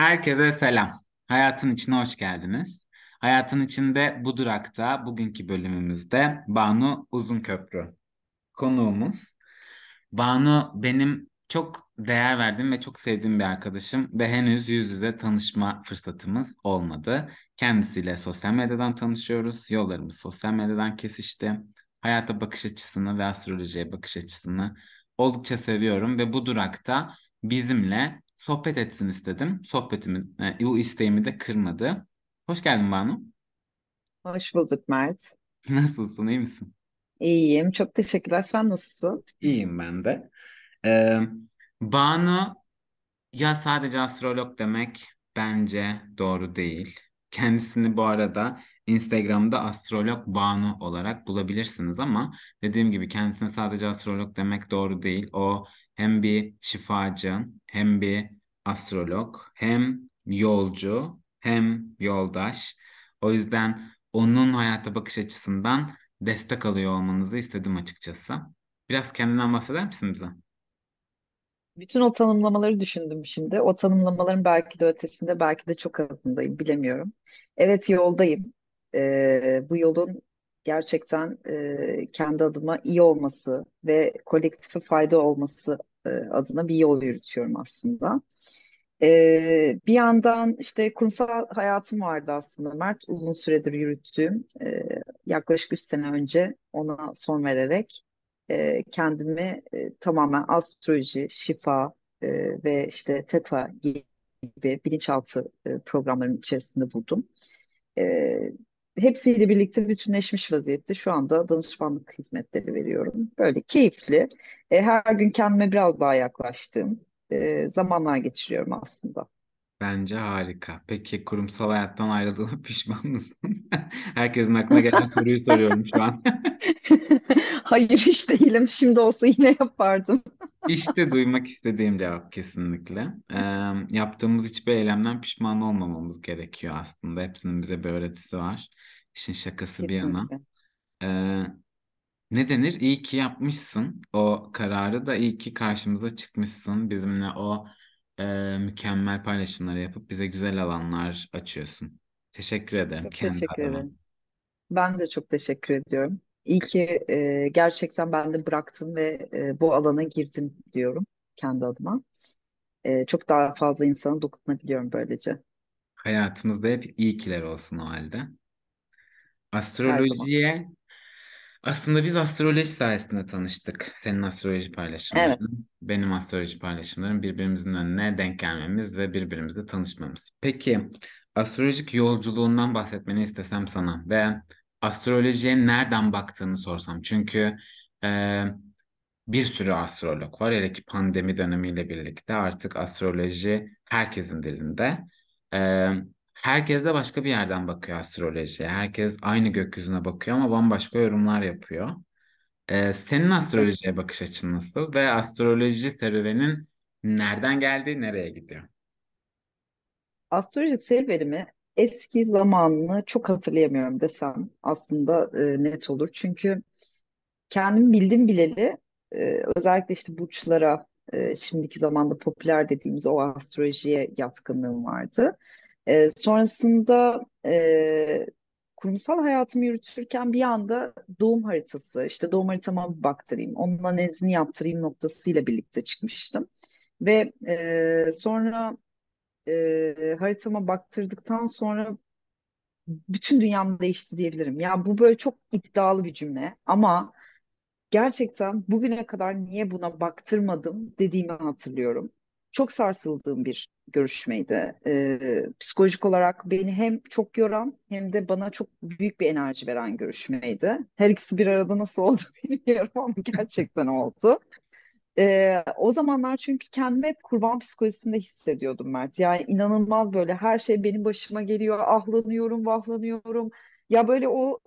Herkese selam. Hayatın içine hoş geldiniz. Hayatın içinde bu durakta bugünkü bölümümüzde Banu Uzunköprü konuğumuz. Banu benim çok değer verdiğim ve çok sevdiğim bir arkadaşım ve henüz yüz yüze tanışma fırsatımız olmadı. Kendisiyle sosyal medyadan tanışıyoruz. Yollarımız sosyal medyadan kesişti. Hayata bakış açısını ve astrolojiye bakış açısını oldukça seviyorum ve bu durakta bizimle sohbet etsin istedim. Bu isteğimi de kırmadı. Hoş geldin Banu. Hoş bulduk Mert. Nasılsın, iyi misin? İyiyim, çok teşekkürler. Sen nasılsın? İyiyim ben de. Banu, ya sadece astrolog demek bence doğru değil. Kendisini bu arada Instagram'da astrolog Banu olarak bulabilirsiniz ama dediğim gibi kendisine sadece astrolog demek doğru değil. O hem bir şifacı, hem bir astrolog, hem yolcu, hem yoldaş. O yüzden onun hayata bakış açısından destek alıyor olmanızı istedim açıkçası. Biraz kendinden bahseder misin bize? Bütün o tanımlamaları düşündüm şimdi. O tanımlamaların belki de ötesinde, belki de çok altındayım, bilemiyorum. Evet, yoldayım. Bu yolun gerçekten kendi adıma iyi olması ve kolektife fayda olması adına bir yol yürütüyorum aslında. Bir yandan işte kurumsal hayatım vardı aslında Mert. Uzun süredir yürüttüğüm, yaklaşık 3 sene önce ona son vererek kendimi tamamen astroloji, şifa ve işte Theta gibi bilinçaltı programlarının içerisinde buldum. Hepsiyle birlikte bütünleşmiş vaziyette şu anda danışmanlık hizmetleri veriyorum. Böyle keyifli, her gün kendime biraz daha yaklaştığım zamanlar geçiriyorum aslında. Bence harika. Peki kurumsal hayattan ayrıldığına pişman mısın? Herkesin aklına gelen soruyu soruyorum şu an. Hayır, hiç değilim. Şimdi olsa yine yapardım. İşte duymak istediğim cevap kesinlikle. Yaptığımız hiçbir eylemden pişman olmamamız gerekiyor aslında. Hepsinin bize bir öğretisi var. İşin şakası kesinlikle bir yana. Ne denir? İyi ki yapmışsın o kararı da, iyi ki karşımıza çıkmışsın. Bizimle o mükemmel paylaşımları yapıp bize güzel alanlar açıyorsun. Teşekkür ederim. Çok teşekkür ederim. Ben de çok teşekkür ediyorum. İyi ki gerçekten ben de bıraktım ve bu alana girdim diyorum kendi adıma. Çok daha fazla insana dokunabiliyorum böylece. Hayatımızda hep iyi kiler olsun o halde. Astrolojiye aslında biz astroloji sayesinde tanıştık. Senin astroloji paylaşımların, evet, benim astroloji paylaşımların birbirimizin önüne denk gelmemiz ve birbirimizle tanışmamız. Peki astrolojik yolculuğundan bahsetmeni istesem sana ve astrolojiye nereden baktığını sorsam. Çünkü bir sürü astrolog var. Hele ki pandemi dönemiyle birlikte artık astroloji herkesin dilinde. Herkes de başka bir yerden bakıyor astrolojiye. Herkes aynı gökyüzüne bakıyor ama bambaşka yorumlar yapıyor. Senin astrolojiye bakış açın nasıl ve astroloji serüvenin nereden geldi, nereye gidiyor? Astroloji serüvenimi eski zamanını çok hatırlayamıyorum desem aslında net olur. Çünkü kendim bildim bileli özellikle işte burçlara, şimdiki zamanda popüler dediğimiz o astrolojiye yatkınlığım vardı. Sonrasında kurumsal hayatımı yürütürken bir anda doğum haritası, işte doğum haritama bir baktırayım, onun analizini yaptırayım noktasıyla birlikte çıkmıştım. Ve sonra haritama baktırdıktan sonra bütün dünyam değişti diyebilirim. Ya bu böyle çok iddialı bir cümle ama gerçekten bugüne kadar niye buna baktırmadım dediğimi hatırlıyorum. Çok sarsıldığım bir görüşmeydi. Psikolojik olarak beni hem çok yoran hem de bana çok büyük bir enerji veren görüşmeydi. Her ikisi bir arada nasıl oldu bilmiyorum ama gerçekten oldu. O zamanlar çünkü kendimi hep kurban psikolojisinde hissediyordum Mert. Yani inanılmaz böyle her şey benim başıma geliyor. Ahlanıyorum, vahlanıyorum. Ya böyle o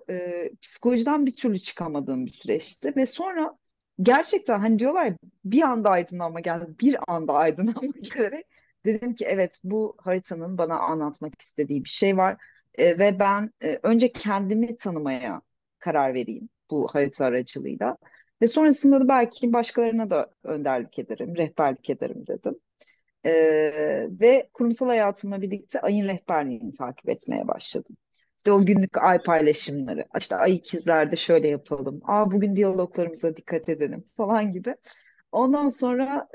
psikolojiden bir türlü çıkamadığım bir süreçti. Ve sonra gerçekten hani diyorlar ya, bir anda aydınlanma geldi. Bir anda aydınlanma gelerek dedim ki evet, bu haritanın bana anlatmak istediği bir şey var. Ve ben önce kendimi tanımaya karar vereyim bu harita aracılığıyla. Ve sonrasında da belki başkalarına da önderlik ederim, rehberlik ederim dedim. Ve kurumsal hayatımla birlikte ayın rehberliğini takip etmeye başladım. İşte o günlük ay paylaşımları, işte ay ikizlerde şöyle yapalım, bugün diyaloglarımıza dikkat edelim falan gibi. Ondan sonra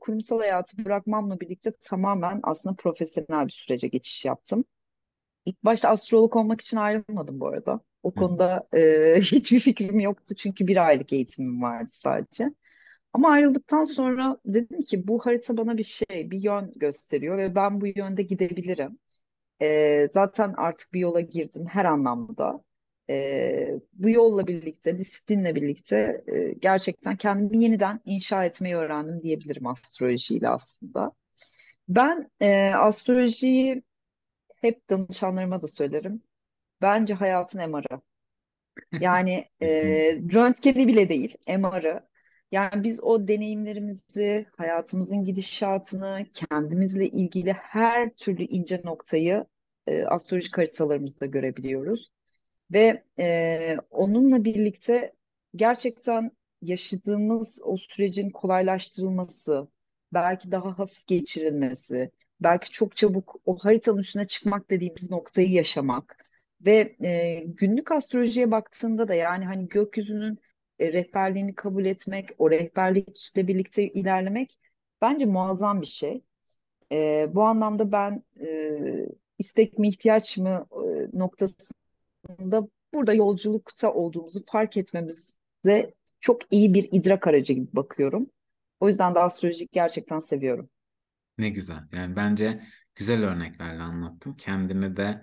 kurumsal hayatı bırakmamla birlikte tamamen aslında profesyonel bir sürece geçiş yaptım. İlk başta astrolog olmak için ayrılmadım bu arada. O konuda hiçbir fikrim yoktu çünkü 1 aylık eğitimim vardı sadece. Ama ayrıldıktan sonra dedim ki bu harita bana bir yön gösteriyor ve ben bu yönde gidebilirim. Zaten artık bir yola girdim her anlamda. Bu yolla birlikte, disiplinle birlikte gerçekten kendimi yeniden inşa etmeyi öğrendim diyebilirim astrolojiyle aslında. Ben astrolojiyi hep danışanlarıma da söylerim. Bence hayatın MR'ı. Yani röntgeni bile değil, MR'ı. Yani biz o deneyimlerimizi, hayatımızın gidişatını, kendimizle ilgili her türlü ince noktayı astrolojik haritalarımızda görebiliyoruz. Ve onunla birlikte gerçekten yaşadığımız o sürecin kolaylaştırılması, belki daha hafif geçirilmesi, belki çok çabuk o haritanın üstüne çıkmak dediğimiz noktayı yaşamak ve günlük astrolojiye baktığında da yani hani gökyüzünün rehberliğini kabul etmek, o rehberlikle birlikte ilerlemek bence muazzam bir şey. Bu anlamda ben istek mi ihtiyaç mı noktasında burada yolculukta olduğumuzu fark etmemize çok iyi bir idrak aracı gibi bakıyorum. O yüzden de astrolojiyi gerçekten seviyorum. Ne güzel. Yani bence güzel örneklerle anlattım. Kendini de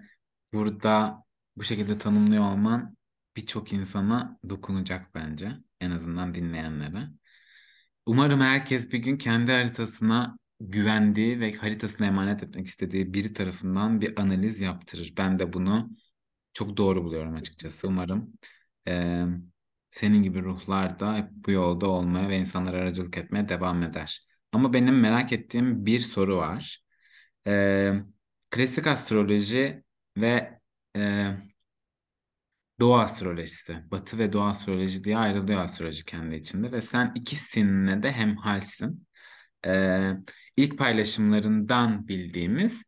burada bu şekilde tanımlıyor olman birçok insana dokunacak bence. En azından dinleyenlere. Umarım herkes bir gün kendi haritasına güvendiği ve haritasına emanet etmek istediği biri tarafından bir analiz yaptırır. Ben de bunu çok doğru buluyorum açıkçası. Umarım senin gibi ruhlar da hep bu yolda olmaya ve insanlara aracılık etmeye devam eder. Ama benim merak ettiğim bir soru var. Klasik astroloji ve Doğu astrolojisi, Batı ve Doğu astroloji diye ayrılıyor astroloji kendi içinde ve sen ikisine de hemhalsin. İlk paylaşımlarından bildiğimiz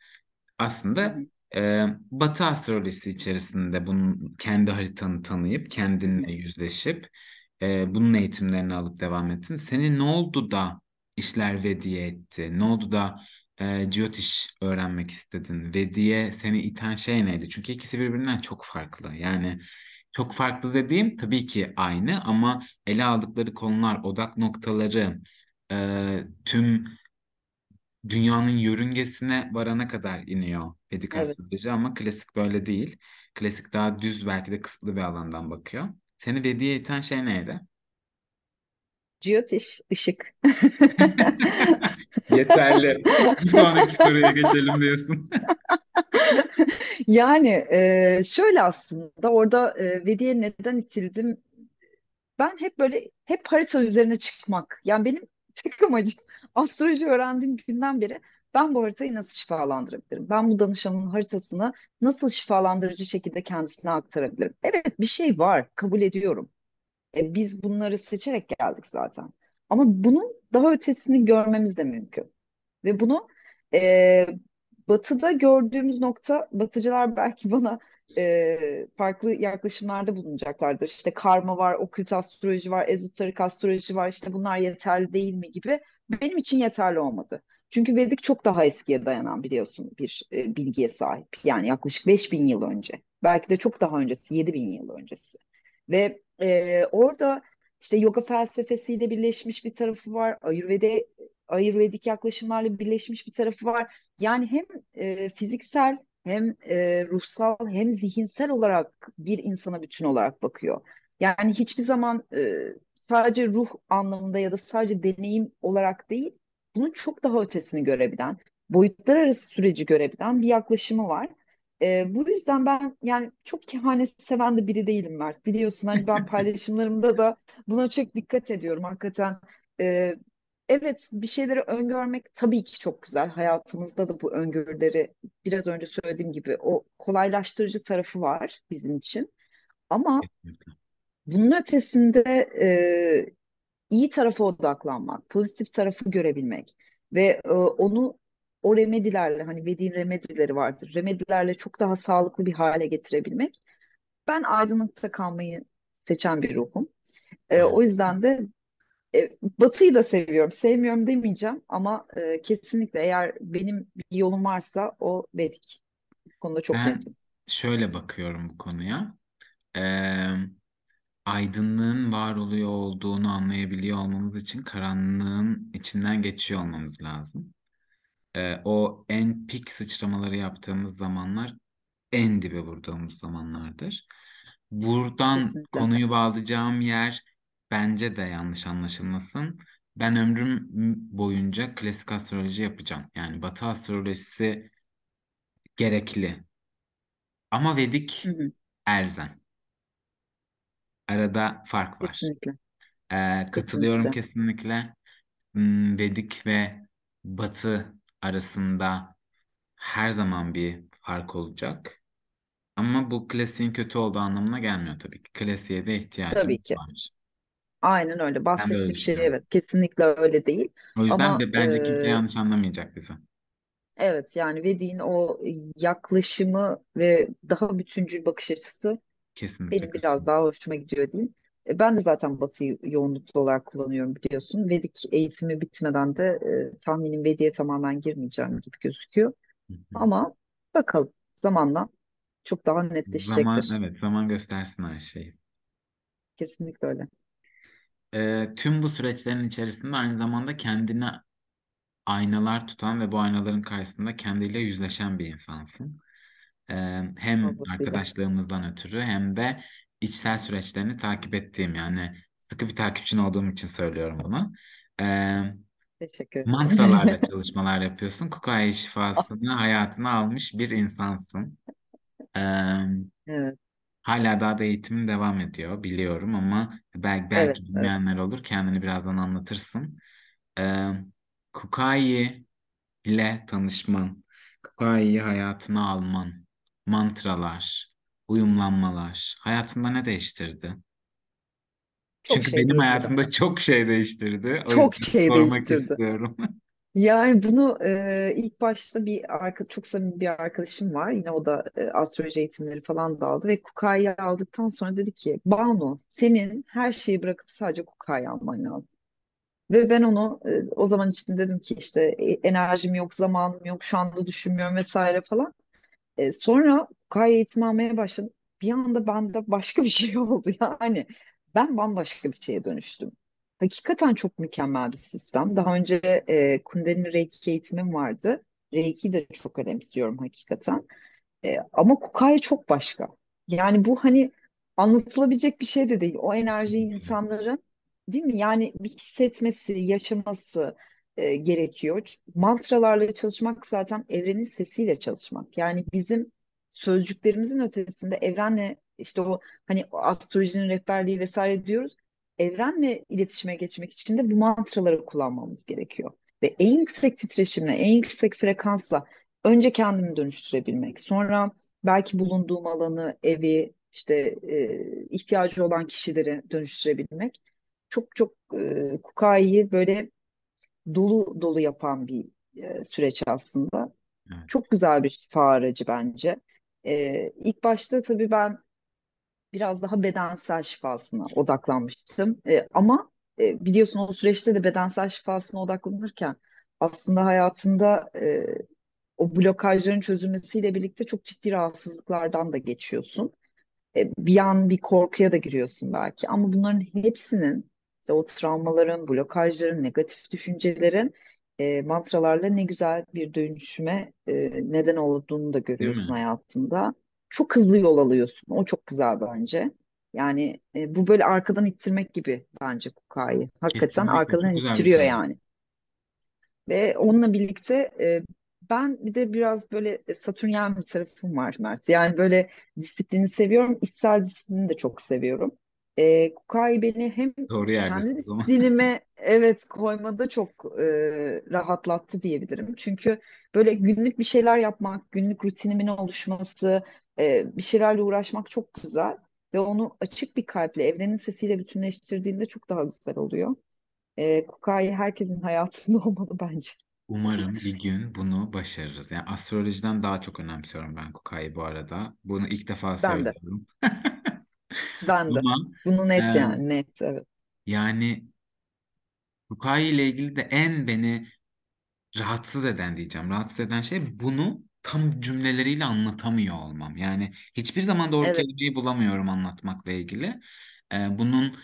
aslında Batı astrolojisi içerisinde bunun kendi haritanı tanıyıp kendinle yüzleşip bunun eğitimlerini alıp devam ettin. Senin ne oldu da işler Vedi'ye etti? Ne oldu da Jyotish öğrenmek istedin? Vedi'ye seni iten şey neydi? Çünkü ikisi birbirinden çok farklı. Yani çok farklı dediğim tabii ki aynı ama ele aldıkları konular, odak noktaları, tüm dünyanın yörüngesine varana kadar iniyor Vedic astroloji ama klasik böyle değil. Klasik daha düz, belki de kısıtlı bir alandan bakıyor. Seni Vedi'ye iten şey neydi? Jyotish, ışık. Yeterli. Bir sonraki soruya geçelim diyorsun. Yani şöyle aslında orada Vedi'ye neden itildim? Ben hep böyle hep harita üzerine çıkmak. Yani benim tek amacım astroloji öğrendiğim günden beri ben bu haritayı nasıl şifalandırabilirim? Ben bu danışanın haritasını nasıl şifalandırıcı şekilde kendisine aktarabilirim? Evet bir şey var, kabul ediyorum. Biz bunları seçerek geldik zaten. Ama bunun daha ötesini görmemiz de mümkün. Ve bunu Batı'da gördüğümüz nokta, Batıcılar belki bana farklı yaklaşımlarda bulunacaklardır. İşte karma var, okült astroloji var, ezoterik astroloji var, işte bunlar yeterli değil mi gibi. Benim için yeterli olmadı. Çünkü Vedic çok daha eskiye dayanan biliyorsun bir bilgiye sahip. Yani yaklaşık 5.000 yıl önce. Belki de çok daha öncesi, 7.000 yıl öncesi. Ve orada işte yoga felsefesiyle birleşmiş bir tarafı var. Ayurvedik yaklaşımlarla birleşmiş bir tarafı var. Yani hem fiziksel hem ruhsal hem zihinsel olarak bir insana bütün olarak bakıyor. Yani hiçbir zaman sadece ruh anlamında ya da sadece deneyim olarak değil, bunun çok daha ötesini görebilen, boyutlar arası süreci görebilen bir yaklaşımı var. Bu yüzden ben yani çok kehanet seven de biri değilim Mert. Biliyorsun hani ben paylaşımlarımda da buna çok dikkat ediyorum hakikaten. Evet bir şeyleri öngörmek tabii ki çok güzel. Hayatımızda da bu öngörüleri biraz önce söylediğim gibi o kolaylaştırıcı tarafı var bizim için. Ama bunun ötesinde iyi tarafa odaklanmak, pozitif tarafı görebilmek. Ve onu o remedilerle, hani Vedic'in remedileri vardır. Remedilerle çok daha sağlıklı bir hale getirebilmek. Ben aydınlıkta kalmayı seçen bir ruhum. O yüzden de Batı'yı da seviyorum. Sevmiyorum demeyeceğim ama kesinlikle eğer benim bir yolum varsa o Vedic. Bu konuda çok memnunum. Şöyle bakıyorum bu konuya. Aydınlığın var oluyor olduğunu anlayabiliyor olmamız için karanlığın içinden geçiyor olmamız lazım. O en pik sıçramaları yaptığımız zamanlar en dibe vurduğumuz zamanlardır. Buradan kesinlikle konuyu bağlayacağım yer, bence de yanlış anlaşılmasın, ben ömrüm boyunca klasik astroloji yapacağım. Yani Batı astrolojisi gerekli. Ama Vedik elzem. Arada fark var. Kesinlikle. Katılıyorum kesinlikle. Vedik ve Batı arasında her zaman bir fark olacak. Ama bu klasiğin kötü olduğu anlamına gelmiyor tabii ki. Klasiğe de ihtiyacımız tabii ki var. Aynen öyle. Bahsettiğim şey evet. Kesinlikle öyle değil. O yüzden ama, de bence kimse yanlış anlamayacak bizi. Evet, yani Vedic'in o yaklaşımı ve daha bütüncül bakış açısı kesinlikle benim biraz daha hoşuma gidiyor diyeyim. Ben de zaten Batı'yı yoğunluklu olarak kullanıyorum, biliyorsun. Vedic eğitimi bitmeden de tahminim Vedic'e tamamen girmeyeceğim gibi gözüküyor. Hı-hı. Ama bakalım, zamanla çok daha netleşecektir. Zaman göstersin her şeyi. Kesinlikle öyle. Tüm bu süreçlerin içerisinde aynı zamanda kendine aynalar tutan ve bu aynaların karşısında kendiyle yüzleşen bir insansın. Hem arkadaşlığımızdan ötürü hem de içsel süreçlerini takip ettiğim, yani sıkı bir takipçin olduğum için söylüyorum bunu. Teşekkür ederim. Mantralarla çalışmalar yapıyorsun. Kukai şifasını hayatına almış bir insansın. Evet. Hala daha da eğitimin devam ediyor biliyorum ama belki bilmeyenler olur. Kendini birazdan anlatırsın. Kukai ile tanışman, Kukai'yi hayatına alman, mantralar, uyumlanmalar hayatında ne değiştirdi? Çok. Çünkü şey benim hayatımda ama çok şey değiştirdi. Çok şey değiştirdi. Yani bunu ilk başta çok samimi bir arkadaşım var. Yine o da astroloji eğitimleri falan da aldı ve Kukai'yi aldıktan sonra dedi ki, Banu, senin her şeyi bırakıp sadece Kukai'yi alman lazım. Ve ben onu o zaman için dedim ki işte enerjim yok, zamanım yok, şu anda düşünmüyorum vesaire falan. Sonra Kukai'ye eğitim almaya başladım. Bir anda bende başka bir şey oldu yani. Ben bambaşka bir şeye dönüştüm. Hakikaten çok mükemmel bir sistem. Daha önce Kundalini Reiki eğitimim vardı. Reiki'yi de çok önemsiyorum hakikaten. Ama Kukai çok başka. Yani bu hani anlatılabilecek bir şey de değil. O enerjiyi insanların, değil mi? Yani bir hissetmesi, yaşaması gerekiyor. Mantralarla çalışmak zaten evrenin sesiyle çalışmak. Yani bizim sözcüklerimizin ötesinde evrenle, işte o hani astrolojinin rehberliği vesaire diyoruz. Evrenle iletişime geçmek için de bu mantraları kullanmamız gerekiyor. Ve en yüksek titreşimle, en yüksek frekansla önce kendimi dönüştürebilmek. Sonra belki bulunduğum alanı, evi, işte ihtiyacı olan kişileri dönüştürebilmek. Çok çok Kukai'yi böyle dolu dolu yapan bir süreç aslında. Evet. Çok güzel bir şifa aracı bence. İlk başta tabii ben biraz daha bedensel şifasına odaklanmıştım. Ama biliyorsun o süreçte de bedensel şifasına odaklanırken aslında hayatında o blokajların çözülmesiyle birlikte çok ciddi rahatsızlıklardan da geçiyorsun. Bir korkuya da giriyorsun belki. Ama bunların hepsinin, işte o travmaların, blokajların, negatif düşüncelerin mantralarla ne güzel bir dönüşüme neden olduğunu da görüyorsun hayatında. Çok hızlı yol alıyorsun. O çok güzel bence. Yani bu böyle arkadan ittirmek gibi bence Kukai'yi. Hakikaten kesinlikle arkadan ittiriyor yani. Ve onunla birlikte ben bir de biraz böyle satürnyen bir tarafım var Mert. Yani böyle disiplini seviyorum. İçsel disiplini de çok seviyorum. Kukai beni hem kendi disiplinime koymada çok rahatlattı diyebilirim. Çünkü böyle günlük bir şeyler yapmak, günlük rutinimin oluşması, bir şeylerle uğraşmak çok güzel. Ve onu açık bir kalple, evrenin sesiyle bütünleştirdiğinde çok daha güzel oluyor. Kukai herkesin hayatında olmalı bence. Umarım bir gün bunu başarırız. Yani astrolojiden daha çok önemsiyorum ben Kukai'yi bu arada. Bunu ilk defa söylüyorum. Ben de. Bunu net yani. Net, evet. Yani Kukai ile ilgili de en beni rahatsız eden diyeceğim. Rahatsız eden şey bunu tam cümleleriyle anlatamıyor olmam. Yani hiçbir zaman doğru kelimeyi bulamıyorum anlatmakla ilgili. Bunun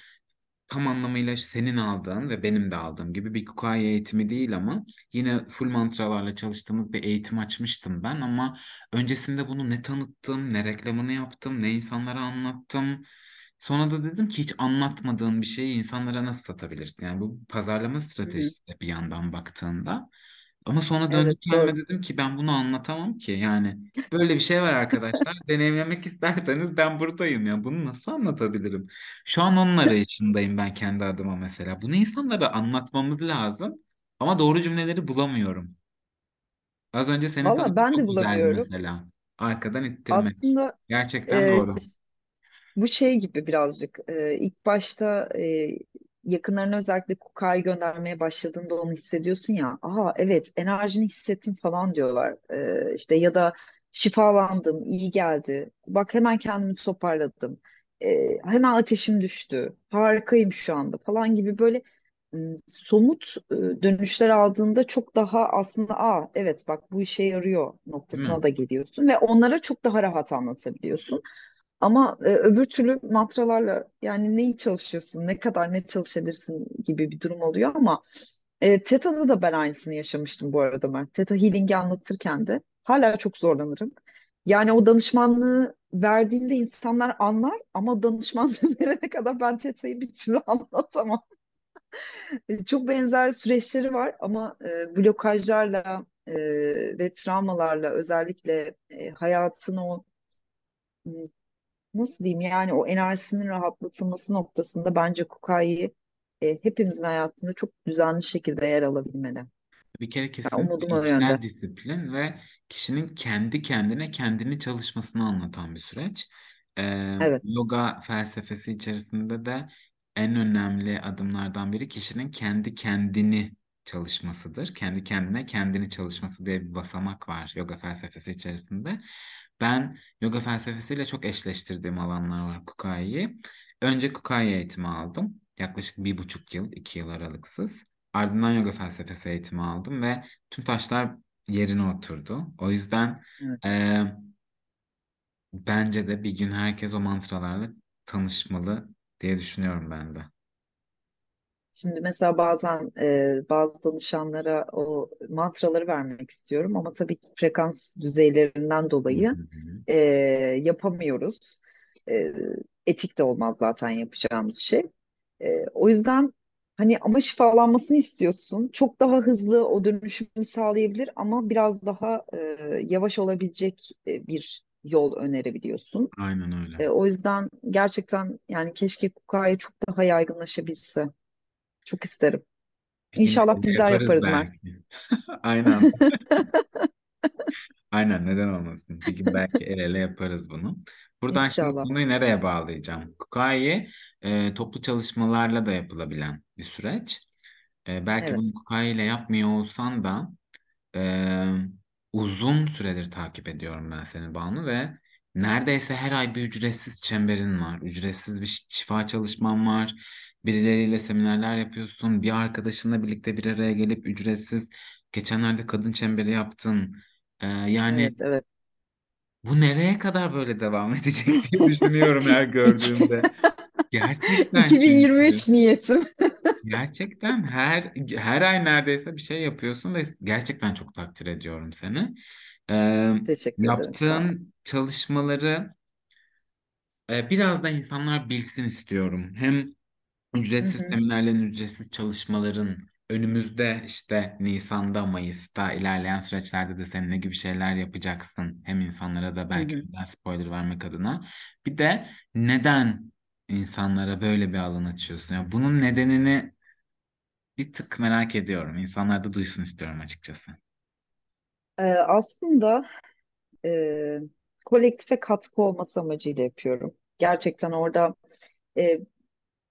tam anlamıyla senin aldığın ve benim de aldığım gibi bir Kukai eğitimi değil ama yine full mantralarla çalıştığımız bir eğitim açmıştım ben, ama öncesinde bunu ne tanıttım, ne reklamını yaptım, ne insanlara anlattım. Sonra da dedim ki hiç anlatmadığın bir şeyi insanlara nasıl satabilirsin? Yani bu pazarlama stratejisi de bir yandan baktığında. Ama sonra döndük dedim ki ben bunu anlatamam ki. Yani böyle bir şey var arkadaşlar. Deneyimlemek isterseniz ben buradayım. Yani bunu nasıl anlatabilirim? Şu an onun arayışındayım ben kendi adıma mesela. Bunu insanlara anlatmamız lazım. Ama doğru cümleleri bulamıyorum. Az önce senin tanıtım çok güzeldi mesela. Arkadan ittirmek. Aslında, gerçekten doğru. Bu şey gibi birazcık. İlk başta... yakınlarına özellikle Kukai göndermeye başladığında onu hissediyorsun ya. Aha evet, enerjini hissettim falan diyorlar. İşte ya da şifalandım, iyi geldi. Bak hemen kendimi toparladım. Hemen ateşim düştü. Harikayım şu anda falan gibi böyle somut dönüşler aldığında çok daha aslında evet bak bu işe yarıyor noktasına da geliyorsun. Ve onlara çok daha rahat anlatabiliyorsun. Ama öbür türlü mantralarla yani neyi çalışıyorsun, ne kadar ne çalışabilirsin gibi bir durum oluyor ama Theta'da da ben aynısını yaşamıştım bu arada ben. ThetaHealing'i anlatırken de hala çok zorlanırım. Yani o danışmanlığı verdiğimde insanlar anlar ama danışmanlığı verene kadar ben Theta'yı bir türlü anlatamam. Çok benzer süreçleri var ama blokajlarla ve travmalarla özellikle hayatın o... nasıl diyeyim yani o enerjisinin rahatlatılması noktasında bence Kukai'yi hepimizin hayatında çok düzenli şekilde yer alabilmeli. Bir kere kesinlikle içsel disiplin ve kişinin kendi kendine kendini çalışmasını anlatan bir süreç. Yoga felsefesi içerisinde de en önemli adımlardan biri kişinin kendi kendini çalışmasıdır. Kendi kendine kendini çalışması diye bir basamak var yoga felsefesi içerisinde. Ben yoga felsefesiyle çok eşleştirdiğim alanlar var Kukai'yi. Önce Kukai eğitimi aldım. Yaklaşık 1,5 yıl, 2 yıl aralıksız. Ardından yoga felsefesi eğitimi aldım ve tüm taşlar yerine oturdu. O yüzden bence de bir gün herkes o mantralarla tanışmalı diye düşünüyorum ben de. Şimdi mesela bazen bazı danışanlara o mantraları vermek istiyorum ama tabii ki frekans düzeylerinden dolayı yapamıyoruz. Etik de olmaz zaten yapacağımız şey. O yüzden hani ama şifalanmasını istiyorsun. Çok daha hızlı o dönüşümü sağlayabilir ama biraz daha yavaş olabilecek bir yol önerebiliyorsun. Aynen öyle. O yüzden gerçekten yani keşke Kukai'ye çok daha yaygınlaşabilse. Çok isterim. İnşallah bizler yaparız belki. Aynen. Aynen, neden olmasın. Bir gün belki el ele yaparız bunu. Buradan İnşallah. Şimdi bunu nereye bağlayacağım? Kukai'yi toplu çalışmalarla da yapılabilen bir süreç. Belki bunu Kukai ile yapmıyor olsan da uzun süredir takip ediyorum ben seni Banu ve neredeyse her ay bir ücretsiz çemberin var. Ücretsiz bir şifa çalışman var. Birileriyle seminerler yapıyorsun. Bir arkadaşınla birlikte bir araya gelip ücretsiz. Geçenlerde kadın çemberi yaptın. Yani evet. Bu nereye kadar böyle devam edecek diye düşünüyorum her gördüğümde. Gerçekten. 2023 niyetim. Gerçekten her ay neredeyse bir şey yapıyorsun ve gerçekten çok takdir ediyorum seni. Teşekkür ederim. Yaptığın çalışmaları biraz da insanlar bilsin istiyorum. Hem ücretsiz seminerlerin, ücretsiz çalışmaların önümüzde işte Nisan'da, Mayıs'ta ilerleyen süreçlerde de seninle gibi şeyler yapacaksın. Hem insanlara da belki bir spoiler vermek adına. Bir de neden insanlara böyle bir alan açıyorsun? Yani bunun nedenini bir tık merak ediyorum. İnsanlar da duysun istiyorum açıkçası. Aslında kolektife katkı olması amacıyla yapıyorum. Gerçekten orada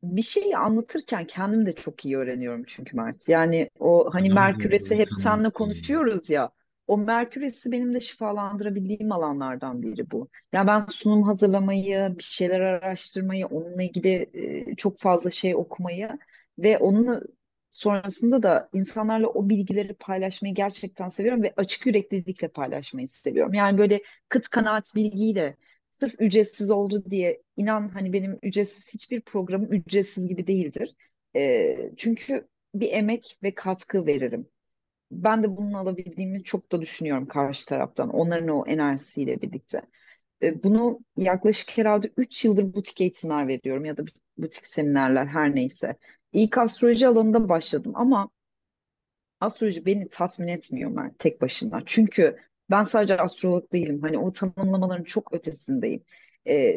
bir şeyi anlatırken kendim de çok iyi öğreniyorum çünkü Mert. Yani o hani Merküresi hep seninle konuşuyoruz ya. O Merküresi benim de şifalandırabildiğim alanlardan biri bu. Ya ben sunum hazırlamayı, bir şeyler araştırmayı, onunla ilgili çok fazla şey okumayı ve onunla sonrasında da insanlarla o bilgileri paylaşmayı gerçekten seviyorum ve açık yüreklilikle paylaşmayı seviyorum. Yani böyle kıt kanaat bilgiyi de sırf ücretsiz oldu diye inan hani benim ücretsiz hiçbir programım ücretsiz gibi değildir. Çünkü bir emek ve katkı veririm. Ben de bunun alabildiğimi çok da düşünüyorum karşı taraftan. Onların o enerjisiyle birlikte. Bunu yaklaşık herhalde 3 yıldır butik eğitimler veriyorum ya da butik seminerler her neyse. İlk astroloji alanında başladım ama astroloji beni tatmin etmiyor Mert tek başına. Çünkü ben sadece astrolog değilim. Hani o tanımlamaların çok ötesindeyim.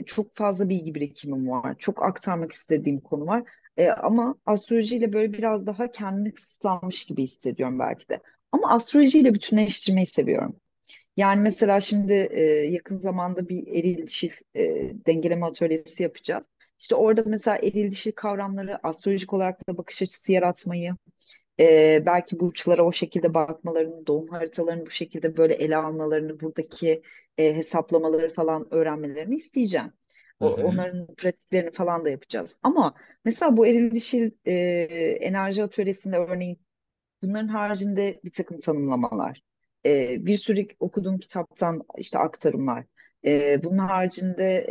Çok fazla bilgi birikimim var. Çok aktarmak istediğim konu var. Ama astrolojiyle böyle biraz daha kendimi kısıtlanmış gibi hissediyorum belki de. Ama astrolojiyle bütünleştirmeyi seviyorum. Yani mesela şimdi yakın zamanda bir eril dişil dengeleme atölyesi yapacağız. İşte orada mesela eril dişil kavramları, astrolojik olarak da bakış açısı yaratmayı, belki burçlara o şekilde bakmalarını, doğum haritalarını bu şekilde böyle ele almalarını, buradaki hesaplamaları falan öğrenmelerini isteyeceğim. Onların pratiklerini falan da yapacağız. Ama mesela bu eril dişil enerji atölyesinde örneğin bunların haricinde bir takım tanımlamalar, bir sürü okuduğum kitaptan işte aktarımlar, bunun haricinde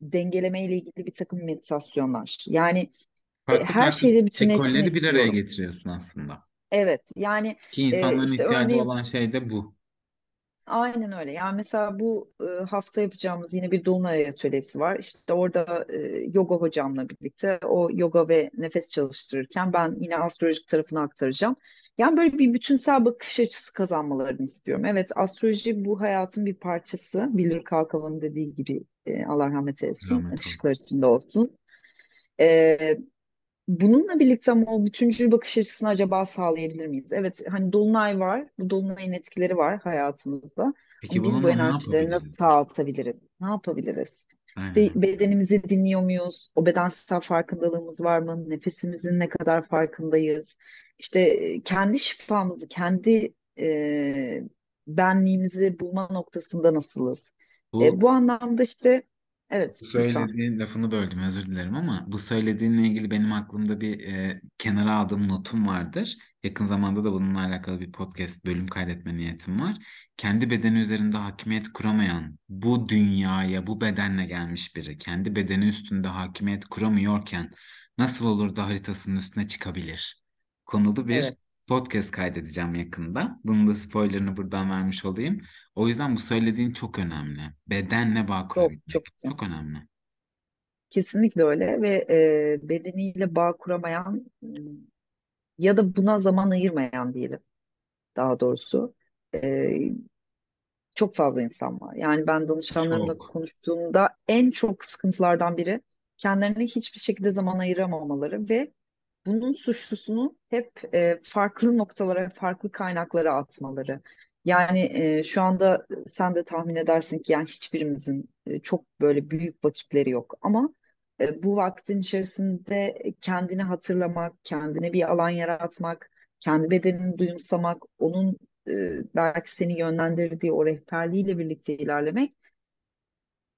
dengeleme ile ilgili bir takım meditasyonlar. Yani her şeyle bütünleştirmek ekolleri bir araya getiriyorsun aslında. Evet yani. Ki insanların işte ihtiyacı örneğin, olan şey de bu. Aynen öyle. Yani mesela bu hafta yapacağımız yine bir dolunay atölyesi var. İşte orada yoga hocamla birlikte o yoga ve nefes çalıştırırken ben yine astrolojik tarafını aktaracağım. Yani böyle bir bütünsel bakış açısı kazanmalarını istiyorum. Evet, astroloji bu hayatın bir parçası. Bilir Kalkalan'ın dediği gibi Allah rahmet eylesin. Rahmet ışıklar içinde olsun. Bununla birlikte ama o bütüncül bakış açısını acaba sağlayabilir miyiz? Evet, hani dolunay var, bu dolunayın etkileri var hayatımızda. Peki, ama biz bu enerjileri nasıl sağlatabiliriz? Ne yapabiliriz? İşte bedenimizi dinliyor muyuz? O bedensel farkındalığımız var mı? Nefesimizin ne kadar farkındayız? İşte kendi şifamızı, kendi benliğimizi bulma noktasında nasılız? Bu anlamda işte... Evet, söylediğin, lafını böldüm özür dilerim ama bu söylediğinle ilgili benim aklımda bir kenara aldığım notum vardır. Yakın zamanda da bununla alakalı bir podcast bölüm kaydetme niyetim var. Kendi bedeni üzerinde hakimiyet kuramayan, bu dünyaya bu bedenle gelmiş biri kendi bedeni üstünde hakimiyet kuramıyorken nasıl olur da haritasının üstüne çıkabilir? Konulu bir podcast kaydedeceğim yakında. Bunun da spoilerını buradan vermiş olayım. O yüzden bu söylediğin çok önemli. Bedenle bağ kurabilmek çok önemli. Kesinlikle öyle ve bedeniyle bağ kuramayan ya da buna zaman ayırmayan diyelim daha doğrusu çok fazla insan var. Yani ben danışanlarımla konuştuğumda en çok sıkıntılardan biri kendilerine hiçbir şekilde zaman ayıramamaları ve bunun suçlusunu hep farklı noktalara, farklı kaynaklara atmaları. Yani şu anda sen de tahmin edersin ki yani hiçbirimizin çok böyle büyük vakitleri yok. Ama bu vaktin içerisinde kendini hatırlamak, kendine bir alan yaratmak, kendi bedenini duyumsamak, onun belki seni yönlendirdiği o rehberliğiyle birlikte ilerlemek,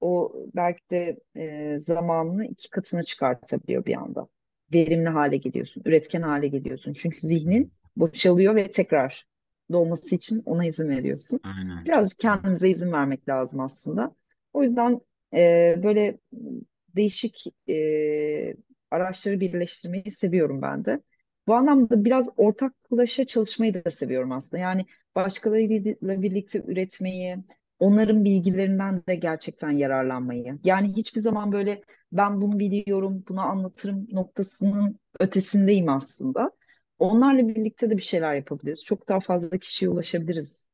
o belki de zamanını 2 katına çıkartabiliyor bir anda. Verimli hale geliyorsun, üretken hale geliyorsun. Çünkü zihnin boşalıyor ve tekrar dolması için ona izin veriyorsun. Aynen. Biraz kendimize izin vermek lazım aslında. O yüzden böyle değişik araçları birleştirmeyi seviyorum ben de. Bu anlamda biraz ortaklaşa çalışmayı da seviyorum aslında. Yani başkalarıyla birlikte üretmeyi, onların bilgilerinden de gerçekten yararlanmayı. Yani hiçbir zaman böyle ben bunu biliyorum, bunu anlatırım noktasının ötesindeyim aslında. Onlarla birlikte de bir şeyler yapabiliriz. Çok daha fazla kişiye ulaşabiliriz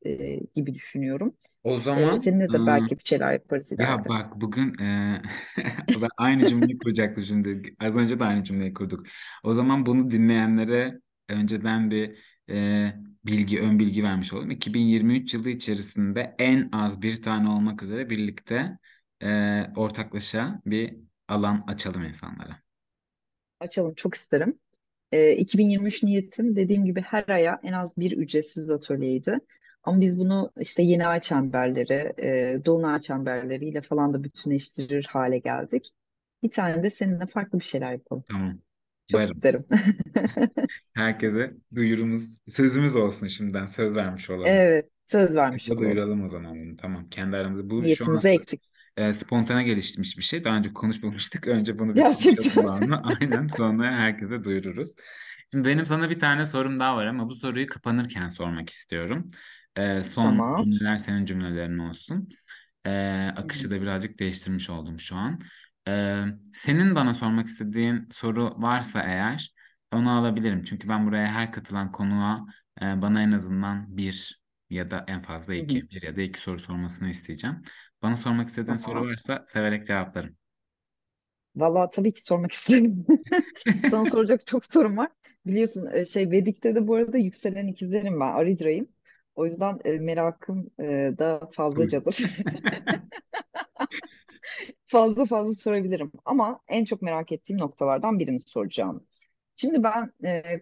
gibi düşünüyorum. O zaman seninle de belki bir şeyler yaparız ileride. Ya bak bugün aynı cümleyi kuracaktım şimdi. Az önce de aynı cümleyi kurduk. O zaman bunu dinleyenlere önceden bir ön bilgi vermiş oldum. 2023 yılı içerisinde en az bir tane olmak üzere birlikte ortaklaşa bir alan açalım insanlara. Açalım, çok isterim. 2023 niyetim dediğim gibi her aya en az bir ücretsiz atölyeydi. Ama biz bunu işte yeni ay çemberleri, dolunay çemberleriyle falan da bütünleştirir hale geldik. Bir tane de seninle farklı bir şeyler yapalım. Tamam. Çok Varım. isterim. Herkese duyurumuz, sözümüz olsun şimdiden. Söz vermiş olalım. Evet, söz vermiş Burada olalım. duyuralım o zaman bunu. Tamam. Kendi aramızda. Bu şu an Niyetimize ekledik. Spontane gelişmiş bir şey. Daha önce konuşmamıştık. Önce bunu bir konuşalım Gerçekten. Banu. Aynen. Sonra herkese duyururuz. Şimdi benim sana bir tane sorum daha var ama bu soruyu kapanırken sormak istiyorum. Son Tamam. cümleler senin cümlelerin olsun. Akışı da birazcık değiştirmiş oldum şu an. Senin bana sormak istediğin soru varsa eğer onu alabilirim. Çünkü ben buraya her katılan konuğa bana en azından bir ya da en fazla Hı hı, iki, bir ya da iki soru sormasını isteyeceğim. Bana sormak istediğin soru Tamam. varsa severek cevaplarım. Valla tabii ki sormak isterim. Sana soracak çok sorum var. Biliyorsun Vedic'te de bu arada yükselen ikizlerim ben. Aridra'yım. O yüzden merakım da Buyur. fazlacadır. Fazla fazla sorabilirim. Ama en çok merak ettiğim noktalardan birini soracağım. Şimdi ben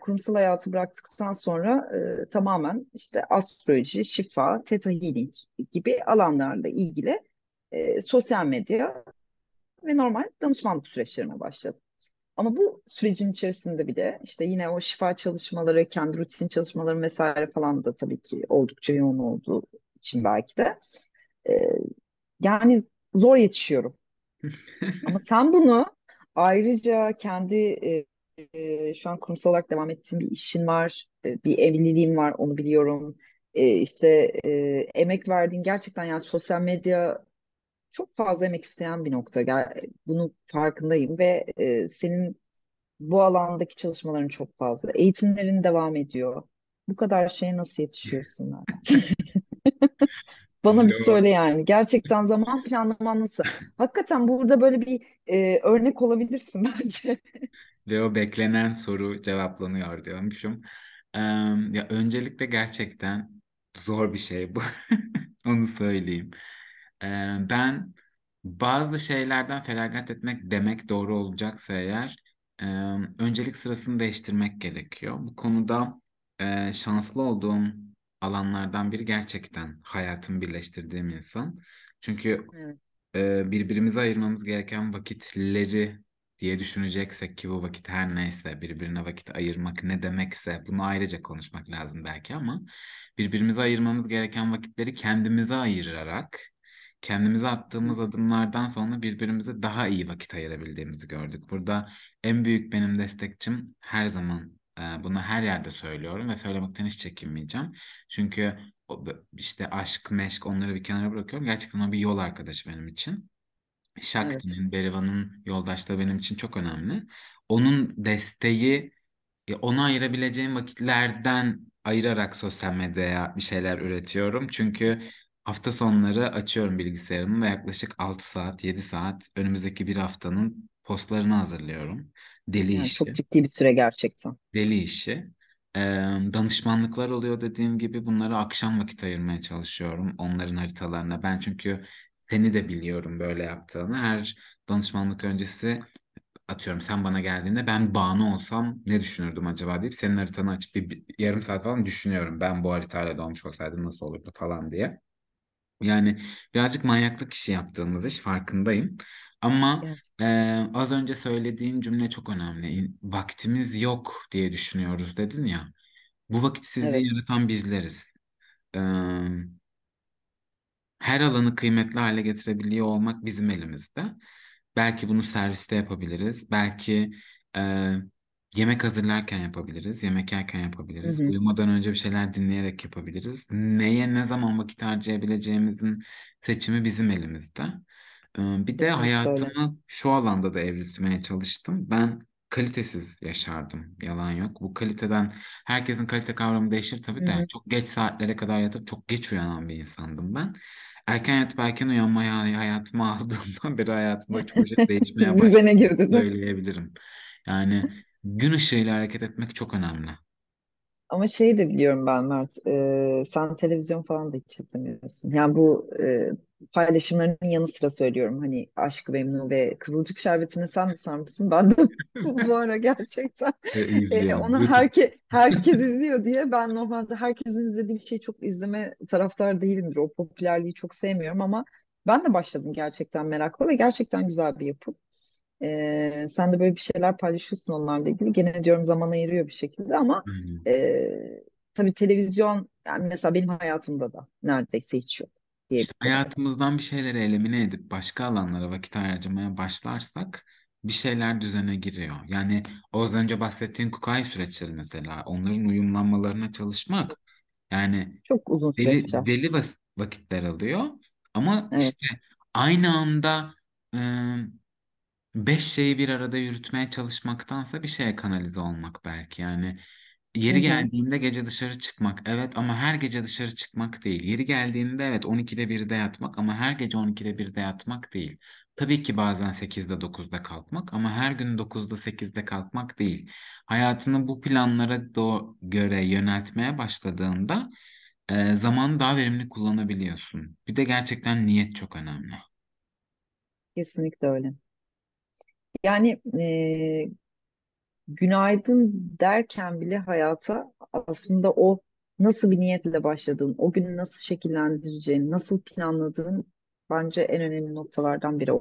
kurumsal hayatı bıraktıktan sonra tamamen işte astroloji, şifa, ThetaHealing gibi alanlarla ilgili sosyal medya ve normal danışmanlık süreçlerime başladım. Ama bu sürecin içerisinde bile işte yine o şifa çalışmaları, kendi rutin çalışmalarım vesaire falan da tabii ki oldukça yoğun olduğu için belki de e, yani zor yetişiyorum. Ama sen bunu ayrıca kendi şu an kurumsal olarak devam ettiğim bir işin var, bir evliliğin var, onu biliyorum. İşte emek verdiğin gerçekten yani sosyal medya çok fazla emek isteyen bir nokta. Bunu farkındayım ve senin bu alandaki çalışmaların çok fazla. Eğitimlerin devam ediyor. Bu kadar şeye nasıl yetişiyorsun Mert? Bana bir Yo. söyle yani. Gerçekten zaman planlaman nasıl? Hakikaten burada böyle bir örnek olabilirsin bence. Leo beklenen soru cevaplanıyor diyormuşum. Ya öncelikle gerçekten zor bir şey bu. Onu söyleyeyim. Ben bazı şeylerden feragat etmek demek doğru olacaksa eğer öncelik sırasını değiştirmek gerekiyor. Bu konuda şanslı olduğum alanlardan biri gerçekten hayatımı birleştirdiğim insan. Çünkü Evet. Birbirimize ayırmamız gereken vakitleri diye düşüneceksek ki bu vakit her neyse birbirine vakit ayırmak ne demekse bunu ayrıca konuşmak lazım belki ama birbirimize ayırmamız gereken vakitleri kendimize ayırarak kendimize attığımız adımlardan sonra birbirimize daha iyi vakit ayırabildiğimizi gördük. Burada en büyük benim destekçim her zaman bunu her yerde söylüyorum ve söylemekten hiç çekinmeyeceğim. Çünkü işte aşk, meşk onları bir kenara bırakıyorum. Gerçekten o bir yol arkadaşı benim için. Evet. Şakti'nin, Berivan'ın yoldaşlığı benim için çok önemli. Onun desteği ona ayırabileceğim vakitlerden ayırarak sosyal medyaya bir şeyler üretiyorum. Çünkü hafta sonları açıyorum bilgisayarımı ve yaklaşık 6 saat, 7 saat önümüzdeki bir haftanın postlarını hazırlıyorum. Deli Yani çok işi. ciddi bir süre gerçekten. Deli işi. Danışmanlıklar oluyor dediğim gibi bunlara akşam vakit ayırmaya çalışıyorum onların haritalarına. Ben çünkü seni de biliyorum böyle yaptığını. Her danışmanlık öncesi atıyorum sen bana geldiğinde ben Banu olsam ne düşünürdüm acaba deyip senin haritanı açıp bir yarım saat falan düşünüyorum. Ben bu haritayla doğmuş olsaydım nasıl olurdu falan diye. Yani birazcık manyaklık işi yaptığımız iş farkındayım. Ama Gerçekten. Az önce söylediğin cümle çok önemli. Vaktimiz yok diye düşünüyoruz dedin ya. Bu vakitsizliği Evet. yaratan bizleriz. E, Her alanı kıymetli hale getirebiliyor olmak bizim elimizde. Belki bunu serviste yapabiliriz. Belki e, yemek hazırlarken yapabiliriz. Yemek yerken Hı yapabiliriz. hı. Uyumadan önce bir şeyler dinleyerek yapabiliriz. Neye ne zaman vakit harcayabileceğimizin seçimi bizim elimizde. Bir de Kesinlikle öyle. hayatımı şu alanda da evrilmeye çalıştım. Ben kalitesiz yaşardım. Yalan yok. Bu kaliteden herkesin kalite kavramı değişir tabii Hı de. hı. Çok geç saatlere kadar yatıp çok geç uyanan bir insandım ben. Erken yatıp erken uyanmayı hayatıma aldığımdan beri hayatımda çok şey değişmeye Düzene başladığını girdi değil mi? söyleyebilirim. Yani gün ışığıyla hareket etmek çok önemli. Ama şeyi de biliyorum ben Mert, sen televizyon falan da hiç izlemiyorsun. Yani bu paylaşımlarının yanı sıra söylüyorum. Hani Aşk-ı Memnu ve Kızılcık Şerbeti'ni sen de sarmışsın. Ben de bu ara gerçekten onu herkes izliyor diye, ben normalde herkesin izlediği bir şeyi çok izleme taraftar değilimdir. O popülerliği çok sevmiyorum ama ben de başladım gerçekten merakla ve gerçekten güzel bir yapım. Sen de böyle bir şeyler paylaşıyorsun onlarla ilgili. Gene diyorum zaman ayırıyor bir şekilde ama tabii televizyon, yani mesela benim hayatımda da neredeyse hiç yok. İşte hayatımızdan bir şeyleri elimine edip başka alanlara vakit harcamaya başlarsak bir şeyler düzene giriyor. Yani az önce bahsettiğim Kukai süreçleri mesela, onların uyumlanmalarına çalışmak yani çok uzun deli vakitler alıyor. Ama evet, işte aynı anda 5 şeyi bir arada yürütmeye çalışmaktansa bir şeye kanalize olmak belki. Yani yeri geldiğinde gece dışarı çıkmak, evet, ama her gece dışarı çıkmak değil. Yeri geldiğinde evet 12'de 1'de yatmak ama her gece 12'de 1'de yatmak değil. Tabii ki bazen 8'de 9'da kalkmak ama her gün 9'da 8'de kalkmak değil. Hayatını bu planlara göre yöneltmeye başladığında zamanı daha verimli kullanabiliyorsun. Bir de gerçekten niyet çok önemli. Kesinlikle öyle. Yani günaydın derken bile hayata aslında o nasıl bir niyetle başladığın, o günü nasıl şekillendireceğin, nasıl planladığın bence en önemli noktalardan biri.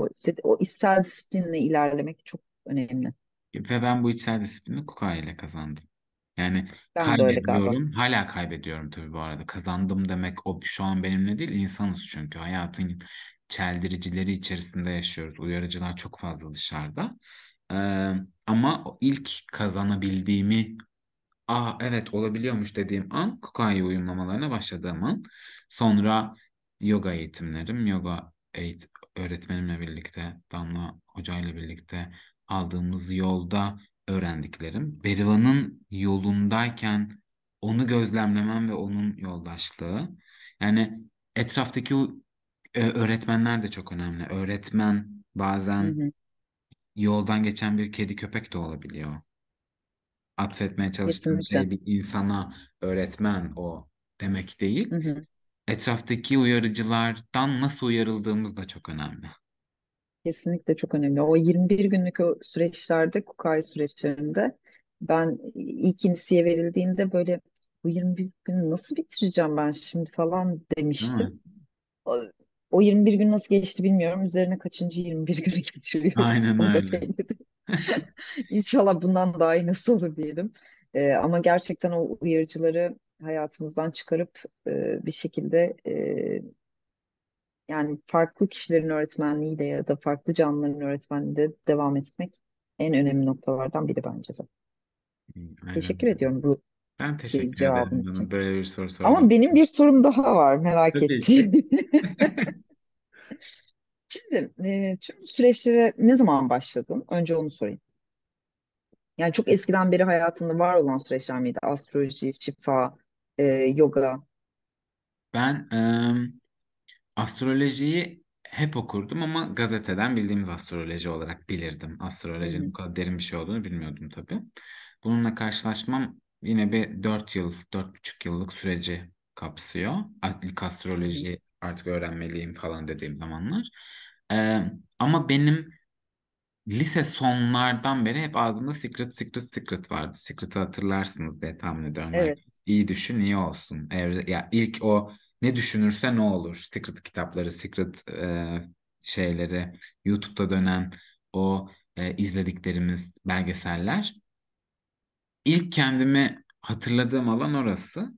O içsel disiplinle ilerlemek çok önemli. Ve ben bu içsel disiplini Kukai ile kazandım. Yani ben kaybediyorum, hala kaybediyorum tabii bu arada. Kazandım demek o şu an benimle değil, insanız çünkü hayatın çeldiricileri içerisinde yaşıyoruz. Uyarıcılar çok fazla dışarıda. Ama ilk kazanabildiğimi, evet olabiliyormuş dediğim an Kukai uyumlamalarına başladığım an. Sonra yoga eğitimlerim, öğretmenimle birlikte, Damla Hoca ile birlikte aldığımız yolda öğrendiklerim. Berivan'ın yolundayken onu gözlemlemem ve onun yoldaşlığı. Yani etraftaki öğretmenler de çok önemli. Öğretmen bazen yoldan geçen bir kedi köpek de olabiliyor. Atfetmeye çalıştığım şey bir insana öğretmen o demek değil. Etraftaki uyarıcılardan nasıl uyarıldığımız da çok önemli. Kesinlikle çok önemli. O 21 günlük o süreçlerde, Kukai süreçlerinde ben ilk inisiye verildiğinde böyle bu 21 günü nasıl bitireceğim ben şimdi falan demiştim. O 21 gün nasıl geçti bilmiyorum. Üzerine kaçıncı 21 günü geçiriyoruz. Aynen öyle. İnşallah bundan daha iyi nasıl olur diyelim. Ama gerçekten o uyarıcıları hayatımızdan çıkarıp bir şekilde yani farklı kişilerin öğretmenliğiyle ya da farklı canlıların öğretmenliğiyle devam etmek en önemli noktalardan biri bence de. Aynen. Teşekkür ediyorum bu. Ben teşekkür ederim için. Böyle bir soru sormak. Ama benim bir sorum daha var merak ettiğim. Şimdi tüm süreçlere ne zaman başladın? Önce onu sorayım. Yani çok eskiden beri hayatında var olan süreçler miydi? Astroloji, şifa, yoga. Ben astrolojiyi hep okurdum ama gazeteden bildiğimiz astroloji olarak bilirdim. Astrolojinin bu kadar derin bir şey olduğunu bilmiyordum tabii. Bununla karşılaşmam yine bir 4,5 yıllık süreci kapsıyor. İlk astroloji artık öğrenmeliyim falan dediğim zamanlar. Ama benim lise sonlardan beri hep ağzımda secret vardı. Secret'ı hatırlarsınız diye tahmin ediyorum. Evet. İyi düşün, iyi olsun. Ya ilk o ne düşünürse ne olur. Secret kitapları, secret şeyleri, YouTube'da dönen o izlediklerimiz belgeseller. İlk kendimi hatırladığım alan orası.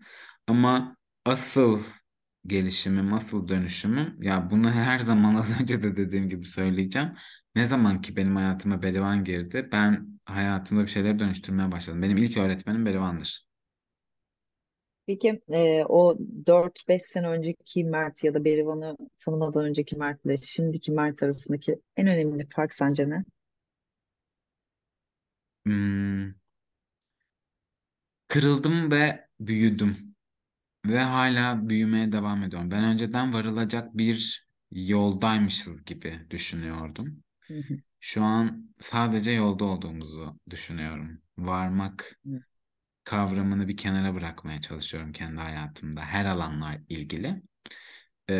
Ama asıl gelişimim, asıl dönüşümüm, ya bunu her zaman az önce de dediğim gibi söyleyeceğim. Ne zaman ki benim hayatıma Berivan girdi, ben hayatımda bir şeyleri dönüştürmeye başladım. Benim ilk öğretmenim Berivan'dır. Peki o 4-5 sene önceki Mert ya da Berivan'ı tanımadan önceki Mert ile şimdiki Mert arasındaki en önemli fark sence ne? Kırıldım ve büyüdüm. Ve hala büyümeye devam ediyorum. Ben önceden varılacak bir yoldaymışız gibi düşünüyordum. Şu an sadece yolda olduğumuzu düşünüyorum. Varmak kavramını bir kenara bırakmaya çalışıyorum kendi hayatımda. Her alanla ilgili.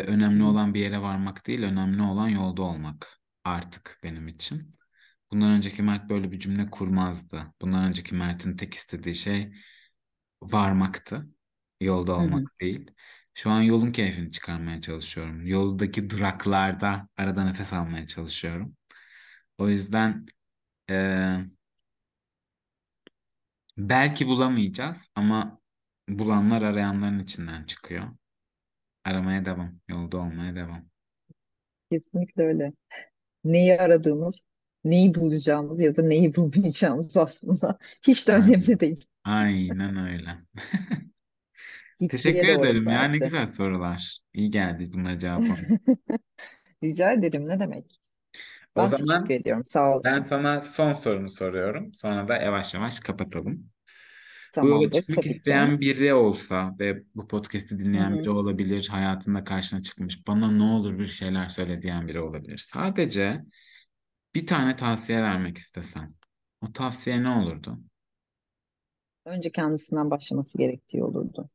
Önemli olan bir yere varmak değil, önemli olan yolda olmak artık benim için. Bundan önceki Mert böyle bir cümle kurmazdı. Bundan önceki Mert'in tek istediği şey varmaktı, yolda olmak değil. Şu an yolun keyfini çıkarmaya çalışıyorum. Yoldaki duraklarda arada nefes almaya çalışıyorum. O yüzden belki bulamayacağız ama bulanlar arayanların içinden çıkıyor. Aramaya devam, yolda olmaya devam. Kesinlikle öyle. Neyi aradığımız, neyi bulacağımız ya da neyi bulmayacağımız aslında hiç de önemli değil. Aynen öyle. Teşekkür ederim. Yani güzel sorular. İyi geldi bunlara cevap. Rica ederim. Ne demek? Ben teşekkür ediyorum. Sağ olun. Ben sana son sorumu soruyorum. Sonra da yavaş yavaş kapatalım. Tamamdır, bu yola çıkmak isteyen biri olsa ve bu podcast'i dinleyen biri olabilir, hayatında karşına çıkmış, bana ne olur bir şeyler söyle diyen biri olabilir. Sadece bir tane tavsiye vermek istesen, o tavsiye ne olurdu? Önce kendisinden başlaması gerektiği olurdu.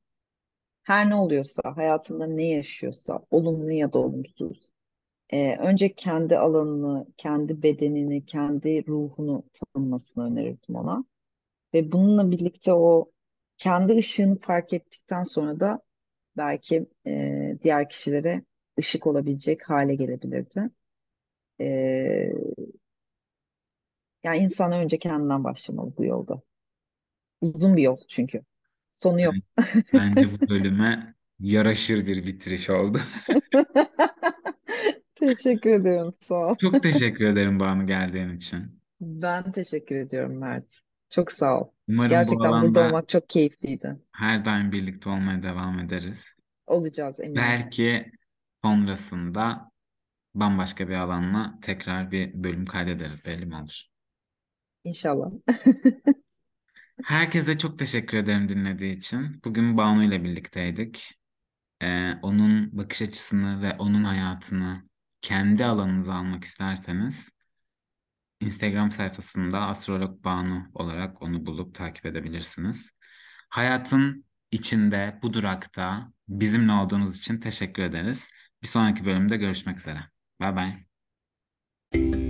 Her ne oluyorsa, hayatında ne yaşıyorsa, olumlu ya da olumsuz, önce kendi alanını, kendi bedenini, kendi ruhunu tanımasını önerirdim ona. Ve bununla birlikte o kendi ışığını fark ettikten sonra da belki diğer kişilere ışık olabilecek hale gelebilirdi. Yani insan önce kendinden başlamalı bu yolda. Uzun bir yol çünkü. Sonu yok. Bence bu bölüme yaraşır bir bitiriş oldu. Teşekkür ederim. Sağ ol. Çok teşekkür ederim Banu geldiğin için. Ben teşekkür ediyorum Mert. Çok sağ ol. Umarım gerçekten bu burada olmak çok keyifliydi. Her daim birlikte olmaya devam ederiz. Olacağız eminim. Belki sonrasında bambaşka bir alanla tekrar bir bölüm kaydederiz. Belli mi olur? İnşallah. Herkese çok teşekkür ederim dinlediği için. Bugün Banu ile birlikteydik. Onun bakış açısını ve onun hayatını kendi alanınıza almak isterseniz Instagram sayfasında astrolog Banu olarak onu bulup takip edebilirsiniz. Hayatın içinde bu durakta bizimle olduğunuz için teşekkür ederiz. Bir sonraki bölümde görüşmek üzere. Bye bye.